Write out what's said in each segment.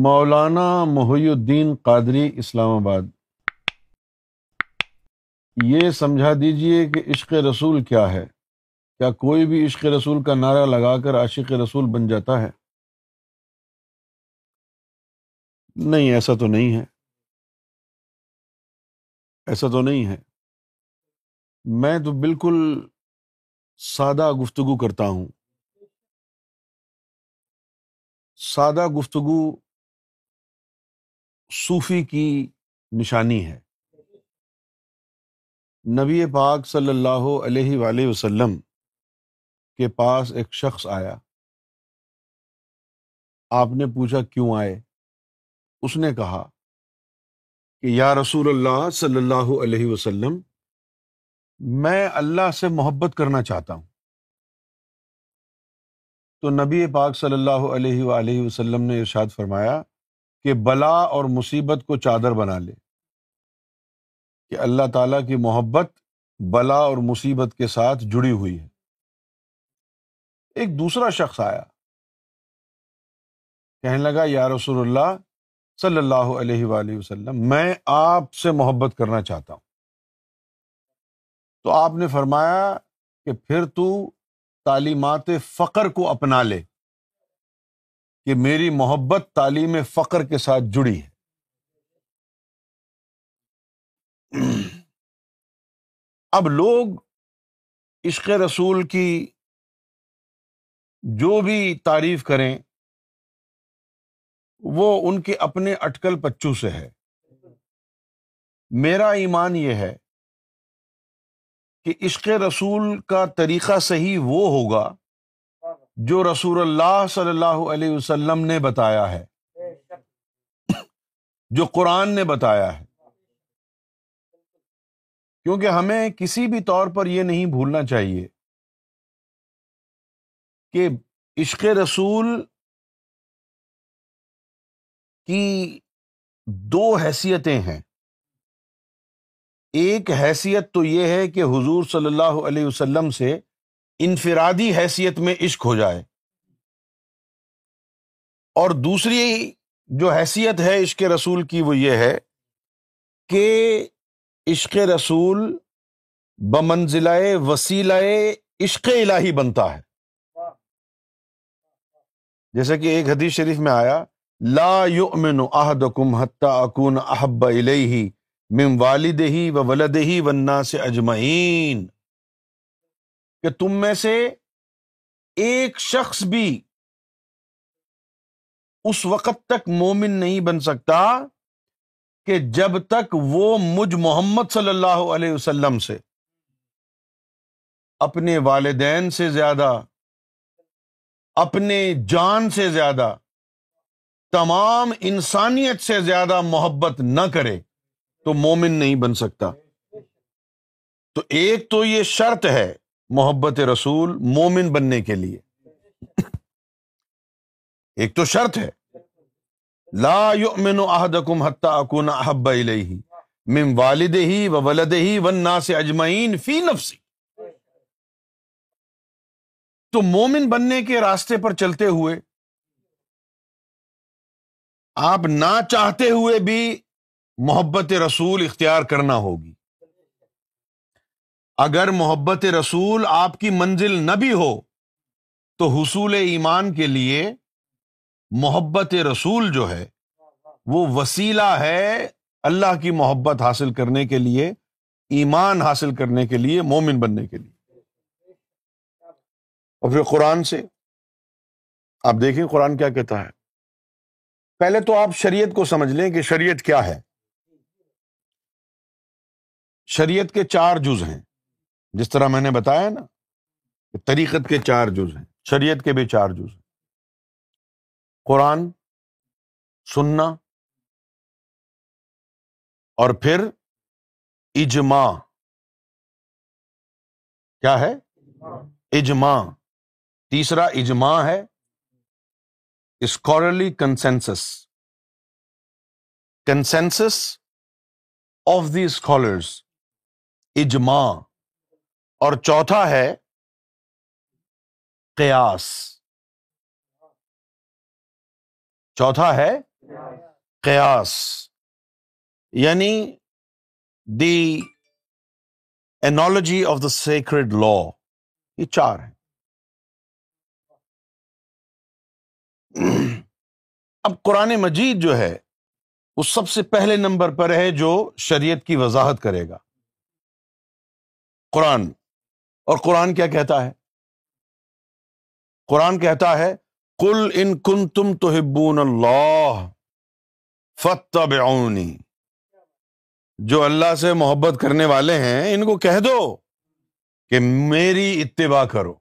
مولانا محی الدین قادری اسلام آباد۔ یہ سمجھا دیجئے کہ عشق رسول کیا ہے؟ کیا کوئی بھی عشق رسول کا نعرہ لگا کر عاشق رسول بن جاتا ہے؟ نہیں، ایسا تو نہیں ہے، ایسا تو نہیں ہے۔ میں تو بالکل سادہ گفتگو کرتا ہوں، سادہ گفتگو صوفی کی نشانی ہے۔ نبی پاک صلی اللہ علیہ وآلہ وسلم کے پاس ایک شخص آیا، آپ نے پوچھا کیوں آئے؟ اس نے کہا کہ یا رسول اللہ صلی اللہ علیہ وسلم، میں اللہ سے محبت کرنا چاہتا ہوں۔ تو نبی پاک صلی اللہ علیہ وآلہ وسلم نے ارشاد فرمایا کہ بلا اور مصیبت کو چادر بنا لے، کہ اللہ تعالیٰ کی محبت بلا اور مصیبت کے ساتھ جڑی ہوئی ہے۔ ایک دوسرا شخص آیا، کہنے لگا یا رسول اللہ صلی اللہ علیہ وآلہ وسلم، میں آپ سے محبت کرنا چاہتا ہوں۔ تو آپ نے فرمایا کہ پھر تو تعلیمات فقر کو اپنا لے، کہ میری محبت تعلیم فقر کے ساتھ جڑی ہے۔ اب لوگ عشق رسول کی جو بھی تعریف کریں وہ ان کے اپنے اٹکل پچو سے ہے۔ میرا ایمان یہ ہے کہ عشق رسول کا طریقہ صحیح وہ ہوگا جو رسول اللہ صلی اللہ علیہ وسلم نے بتایا ہے، جو قرآن نے بتایا ہے، کیونکہ ہمیں کسی بھی طور پر یہ نہیں بھولنا چاہیے کہ عشق رسول کی دو حیثیتیں ہیں۔ ایک حیثیت تو یہ ہے کہ حضور صلی اللہ علیہ وسلم سے انفرادی حیثیت میں عشق ہو جائے، اور دوسری جو حیثیت ہے عشق رسول کی وہ یہ ہے کہ عشق رسول بمنزلہ وسیلہ عشق الہی بنتا ہے۔ جیسے کہ ایک حدیث شریف میں آیا، لا یؤمن احدکم حتی اکون احب الیہ من والدہ و ولدہ و الناس اجمعین، کہ تم میں سے ایک شخص بھی اس وقت تک مومن نہیں بن سکتا کہ جب تک وہ مجھ محمد صلی اللہ علیہ وسلم سے، اپنے والدین سے زیادہ، اپنے جان سے زیادہ، تمام انسانیت سے زیادہ محبت نہ کرے تو مومن نہیں بن سکتا۔ تو ایک تو یہ شرط ہے محبت رسول مومن بننے کے لیے، ایک تو شرط ہے لا یؤمن احدکم حتی اکون احب الیہ من والدہ و ولدہ و الناس اجمعین فی نفسی۔ تو مومن بننے کے راستے پر چلتے ہوئے آپ نہ چاہتے ہوئے بھی محبت رسول اختیار کرنا ہوگی۔ اگر محبت رسول آپ کی منزل نہ بھی ہو تو حصول ایمان کے لیے محبت رسول جو ہے وہ وسیلہ ہے اللہ کی محبت حاصل کرنے کے لیے، ایمان حاصل کرنے کے لیے، مومن بننے کے لیے۔ اور پھر قرآن سے آپ دیکھیں قرآن کیا کہتا ہے۔ پہلے تو آپ شریعت کو سمجھ لیں کہ شریعت کیا ہے۔ شریعت کے چار جز ہیں، جس طرح میں نے بتایا نا کہ طریقت کے چار جز ہیں، شریعت کے بھی چار جز ہیں، قرآن، سنہ، اور پھر اجماع۔ کیا ہے؟ اجماع۔ تیسرا اجماع ہے scholarly consensus, consensus of the scholars, اجماع۔ اور چوتھا ہے قیاس، چوتھا ہے Qiyas. Yani the analogy of the sacred law. یہ چار ہیں. اب قرآن مجید جو ہے وہ سب سے پہلے نمبر پر ہے جو شریعت کی وضاحت کرے گا. قرآن اور قرآن کیا کہتا ہے؟ قرآن کہتا ہے قل ان کنتم تحبون اللہ فاتبعونی. جو اللہ سے محبت کرنے والے ہیں ان کو کہہ دو کہ میری اتباع کرو.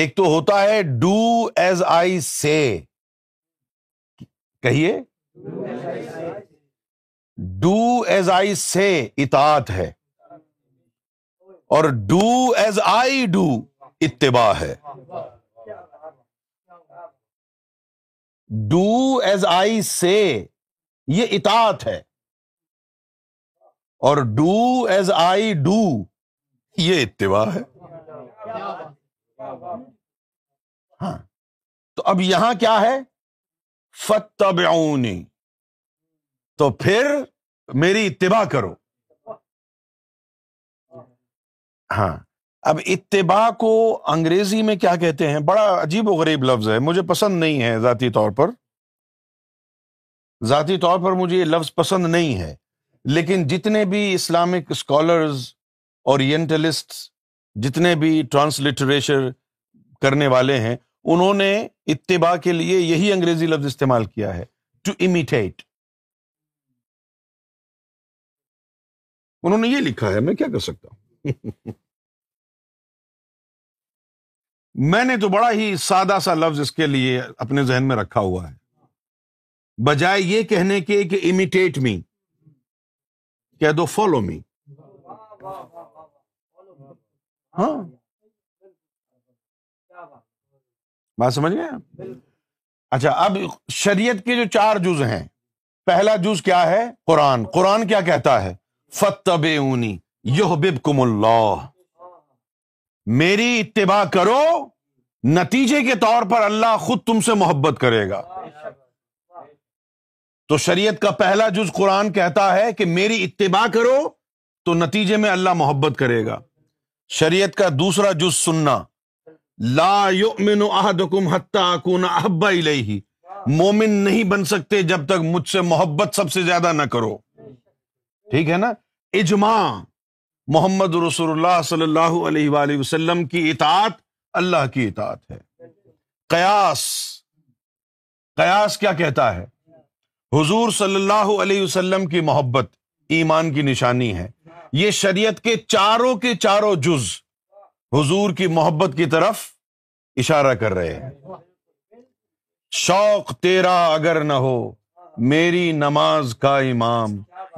ایک تو ہوتا ہے ڈو ایز آئی سے، کہیے ڈو ایز آئی سے اطاعت ہے، اور ڈو ایز آئی ڈو اتباع ہے. ڈو ایز آئی سے یہ اطاعت ہے، اور ڈو ایز آئی ڈو یہ اتباع ہے. ہاں تو اب یہاں کیا ہے؟ فَتَّبِعُونِ، تو پھر میری اتباع کرو. ہاں اب اتباع کو انگریزی میں کیا کہتے ہیں؟ بڑا عجیب و غریب لفظ ہے، مجھے پسند نہیں ہے ذاتی طور پر. ذاتی طور پر مجھے یہ لفظ پسند نہیں ہے، لیکن جتنے بھی اسلامک اسکالرز، اورینٹلسٹس، جتنے بھی ٹرانسلیٹریشن کرنے والے ہیں، انہوں نے اتباع کے لیے یہی انگریزی لفظ استعمال کیا ہے، ٹو امیٹیٹ. انہوں نے یہ لکھا ہے، میں کیا کر سکتا ہوں. میں نے تو بڑا ہی سادہ سا لفظ اس کے لیے اپنے ذہن میں رکھا ہوا ہے، بجائے یہ کہنے کے کہ امیٹیٹ می، کہہ دو فالو می. ہاں بات سمجھ گئے. اچھا اب شریعت کے جو چار جز ہیں، پہلا جز کیا ہے؟ قرآن. قرآن کیا کہتا ہے؟ فَتَّبِعُونِ يُحْبِبْكُمُ اللَّهُ، میری اتباع کرو، نتیجے کے طور پر اللہ خود تم سے محبت کرے گا. تو شریعت کا پہلا جز قرآن کہتا ہے کہ میری اتباع کرو تو نتیجے میں اللہ محبت کرے گا. شریعت کا دوسرا جز سنہ، لا یؤمن احدکم حتی اکون احب الیہ، مومن نہیں بن سکتے جب تک مجھ سے محبت سب سے زیادہ نہ کرو. ٹھیک ہے نا. اجماع، محمد رسول اللہ صلی اللہ علیہ وآلہ وسلم کی اطاعت اللہ کی اطاعت ہے. قیاس، قیاس کیا کہتا ہے؟ حضور صلی اللہ علیہ وسلم کی محبت ایمان کی نشانی ہے. یہ شریعت کے چاروں جز حضور کی محبت کی طرف اشارہ کر رہے ہیں. شوق تیرا اگر نہ ہو میری نماز کا امام،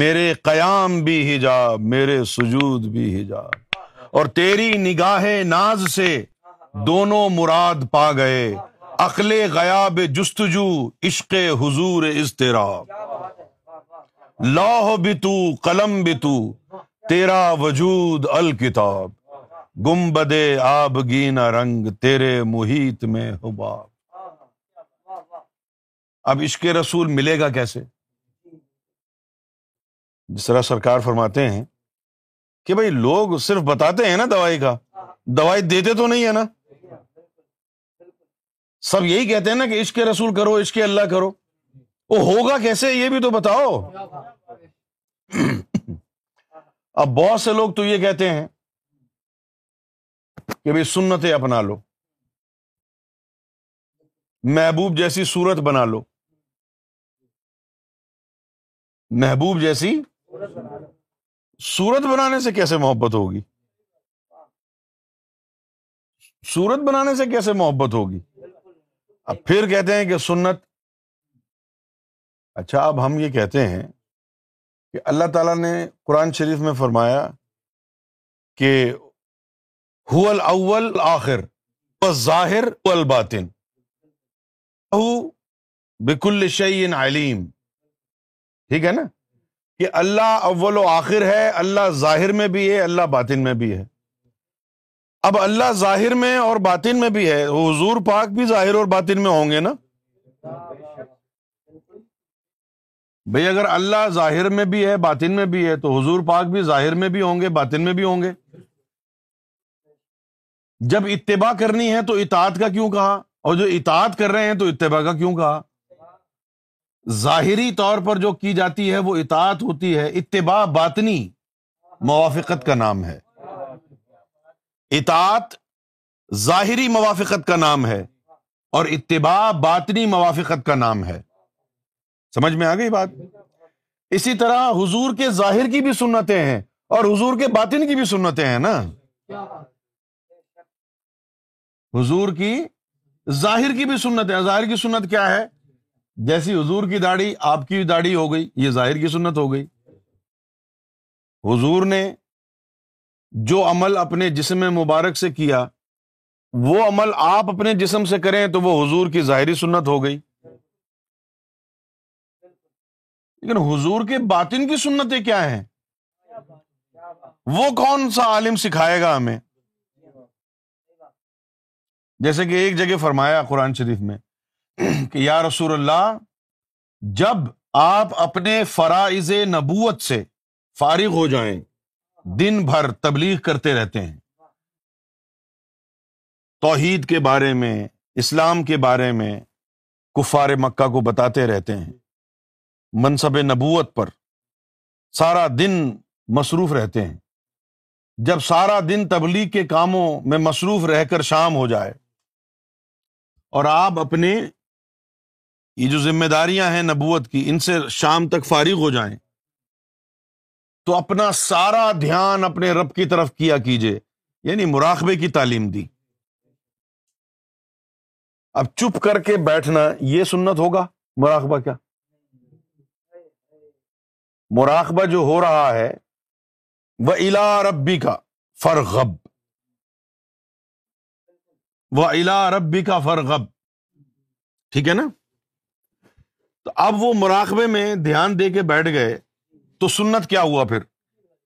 میرے قیام بھی حجاب، میرے سجود بھی حجاب، اور تیری نگاہ ناز سے دونوں مراد پا گئے، عقل غیاب جستجو، عشق حضور اضطراب. لوح بھی تو، قلم بھی تو، تیرا وجود الکتاب، گنبد آبگینہ رنگ، تیرے محیط میں حباب. اب عشق رسول ملے گا کیسے؟ جس طرح سرکار فرماتے ہیں کہ بھائی لوگ صرف بتاتے ہیں نا دوائی کا، دوائی دیتے تو نہیں ہے نا. سب یہی کہتے ہیں نا کہ عشق رسول کرو، عشق اللہ کرو، وہ ہوگا کیسے یہ بھی تو بتاؤ. اب بہت سے لوگ تو یہ کہتے ہیں کہ بھائی سنتیں اپنا لو، محبوب جیسی صورت بنا لو، محبوب جیسی صورت بنانے سے کیسے محبت ہوگی؟ صورت بنانے سے کیسے محبت ہوگی؟ اب پھر کہتے ہیں کہ سنت. اچھا اب ہم یہ کہتے ہیں کہ اللہ تعالیٰ نے قرآن شریف میں فرمایا کہ هو الاول آخر والظاہر والباطن بكل شيء علیم. ٹھیک ہے نا کہ اللہ اول و آخر ہے، اللہ ظاہر میں بھی ہے، اللہ باطن میں بھی ہے. اب اللہ ظاہر میں اور باطن میں بھی ہے، حضور پاک بھی ظاہر اور باطن میں ہوں گے نا. بھئی اگر اللہ ظاہر میں بھی ہے باطن میں بھی ہے تو حضور پاک بھی ظاہر میں بھی ہوں گے باطن میں بھی ہوں گے. جب اتباع کرنی ہے تو اطاعت کا کیوں کہا اور جو اطاعت کر رہے ہیں تو اتباع کا کیوں کہا؟ ظاہری طور پر جو کی جاتی ہے وہ اطاعت ہوتی ہے، اتباع باطنی موافقت کا نام ہے. اطاعت ظاہری موافقت کا نام ہے اور اتباع باطنی موافقت کا نام ہے. سمجھ میں آ گئی بات؟ اسی طرح حضور کے ظاہر کی بھی سنتیں ہیں اور حضور کے باطن کی بھی سنتیں ہیں نا. حضور کی ظاہر کی بھی سنت ہے. ظاہر کی سنت کیا ہے؟ جیسی حضور کی داڑھی آپ کی داڑھی ہو گئی، یہ ظاہر کی سنت ہو گئی. حضور نے جو عمل اپنے جسم مبارک سے کیا وہ عمل آپ اپنے جسم سے کریں تو وہ حضور کی ظاہری سنت ہو گئی. لیکن حضور کے باطن کی سنتیں کیا ہیں؟ وہ کون سا عالم سکھائے گا ہمیں؟ جیسے کہ ایک جگہ فرمایا قرآن شریف میں کہ یا رسول اللہ، جب آپ اپنے فرائض نبوت سے فارغ ہو جائیں، دن بھر تبلیغ کرتے رہتے ہیں، توحید کے بارے میں، اسلام کے بارے میں کفار مکہ کو بتاتے رہتے ہیں، منصب نبوت پر سارا دن مصروف رہتے ہیں، جب سارا دن تبلیغ کے کاموں میں مصروف رہ کر شام ہو جائے اور آپ اپنے یہ جو ذمہ داریاں ہیں نبوت کی ان سے شام تک فارغ ہو جائیں تو اپنا سارا دھیان اپنے رب کی طرف کیا کیجیے. یعنی مراقبے کی تعلیم دی. اب چپ کر کے بیٹھنا یہ سنت ہوگا مراقبہ؟ کیا مراقبہ جو ہو رہا ہے وَإِلَىٰ رَبِّكَ فَارْغَب، وَإِلَىٰ رَبِّكَ فَارْغَب، ٹھیک ہے نا. تو اب وہ مراقبے میں دھیان دے کے بیٹھ گئے تو سنت کیا ہوا؟ پھر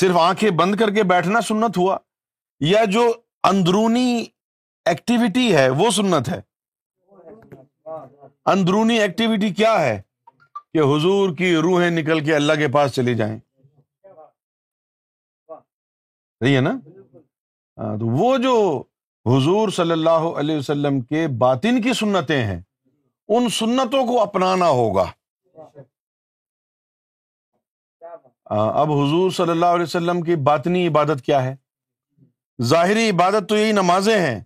صرف آنکھیں بند کر کے بیٹھنا سنت ہوا یا جو اندرونی ایکٹیویٹی ہے وہ سنت ہے؟ اندرونی ایکٹیویٹی کیا ہے؟ کہ حضور کی روحیں نکل کے اللہ کے پاس چلی جائیں، صحیح ہے نا. تو وہ جو حضور صلی اللہ علیہ وسلم کے باطن کی سنتیں ہیں ان سنتوں کو اپنانا ہوگا. اب حضور صلی اللہ علیہ وسلم کی باطنی عبادت کیا ہے؟ ظاہری عبادت تو یہی نمازیں ہیں،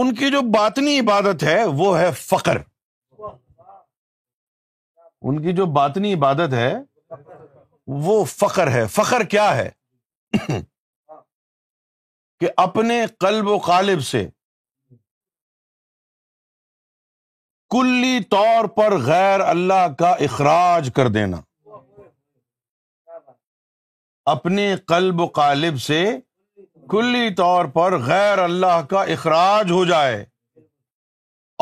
ان کی جو باطنی عبادت ہے وہ ہے فقر. ان کی جو باطنی عبادت ہے وہ فقر ہے. فقر کیا ہے؟ کہ اپنے قلب و قالب سے کلی طور پر غیر اللہ کا اخراج کر دینا. اپنے قلب و قالب سے کلی طور پر غیر اللہ کا اخراج ہو جائے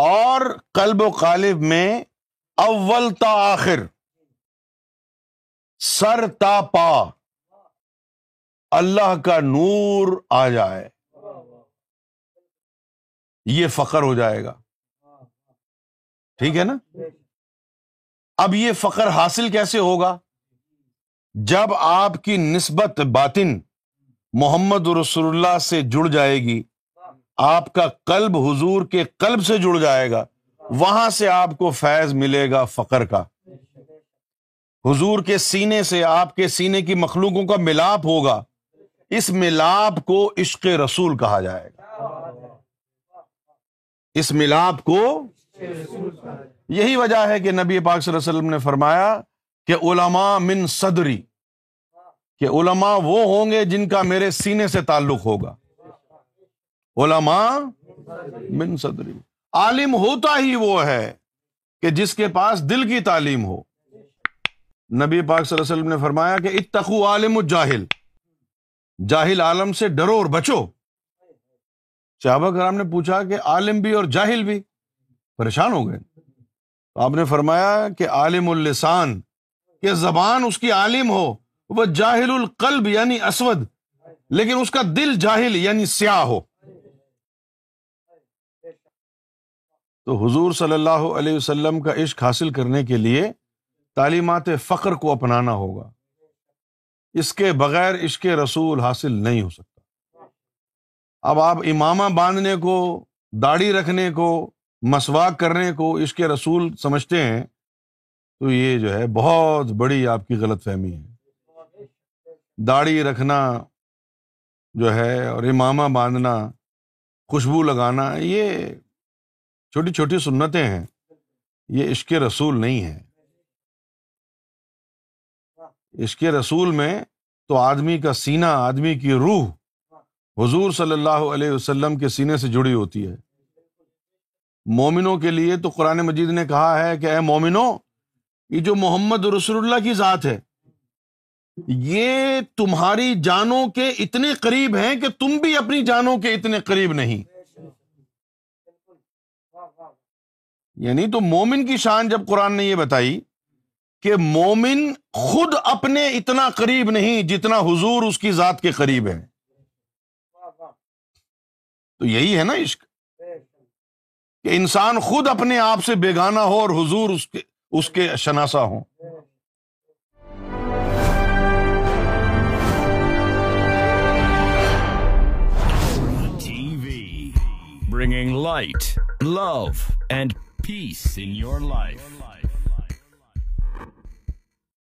اور قلب و قالب میں اول تا آخر، سر تا پا اللہ کا نور آ جائے، یہ فقر ہو جائے گا، ٹھیک ہے نا. اب یہ فقر حاصل کیسے ہوگا؟ جب آپ کی نسبت باطن محمد رسول اللہ سے جڑ جائے گی، آپ کا قلب حضور کے قلب سے جڑ جائے گا، وہاں سے آپ کو فیض ملے گا فقر کا. حضور کے سینے سے آپ کے سینے کی مخلوقوں کا ملاپ ہوگا، اس ملاپ کو عشق رسول کہا جائے گا. اس ملاپ کو، یہی وجہ ہے کہ نبی پاک صلی اللہ علیہ وسلم نے فرمایا کہ علماء من صدری، کہ علماء وہ ہوں گے جن کا میرے سینے سے تعلق ہوگا. علماء من صدری، عالم ہوتا ہی وہ ہے کہ جس کے پاس دل کی تعلیم ہو. نبی پاک صلی اللہ علیہ وسلم نے فرمایا کہ اتقوا عالم الجاہل، جاہل عالم سے ڈرو اور بچو. صحابہ کرام نے پوچھا کہ عالم بھی اور جاہل بھی، پریشان ہو گئے. آپ نے فرمایا کہ عالم اللسان، کہ زبان اس کی عالم ہو، وہ جاہل القلب یعنی اسود، لیکن اس کا دل جاہل یعنی سیاہ ہو. تو حضور صلی اللہ علیہ وسلم کا عشق حاصل کرنے کے لیے تعلیمات فقر کو اپنانا ہوگا، اس کے بغیر عشق رسول حاصل نہیں ہو سکتا۔ اب آپ امامہ باندھنے کو، داڑھی رکھنے کو، مسواک کرنے کو عشق رسول سمجھتے ہیں تو یہ جو ہے بہت بڑی آپ کی غلط فہمی ہے۔ داڑھی رکھنا جو ہے اور امامہ باندھنا، خوشبو لگانا، یہ چھوٹی چھوٹی سنتیں ہیں، یہ عشق رسول نہیں ہے۔ عشق رسول میں تو آدمی کا سینہ، آدمی کی روح حضور صلی اللہ علیہ وسلم کے سینے سے جڑی ہوتی ہے۔ مومنوں کے لیے تو قرآن مجید نے کہا ہے کہ اے مومنوں، یہ جو محمد رسول اللہ کی ذات ہے یہ تمہاری جانوں کے اتنے قریب ہیں کہ تم بھی اپنی جانوں کے اتنے قریب نہیں۔ یعنی تو مومن کی شان جب قرآن نے یہ بتائی کہ مومن خود اپنے اتنا قریب نہیں جتنا حضور اس کی ذات کے قریب ہے، تو یہی ہے نا عشق، کہ انسان خود اپنے آپ سے بیگانہ ہو اور حضور اس کے شناسا ہوں۔ Bringing light, love, and peace in your life.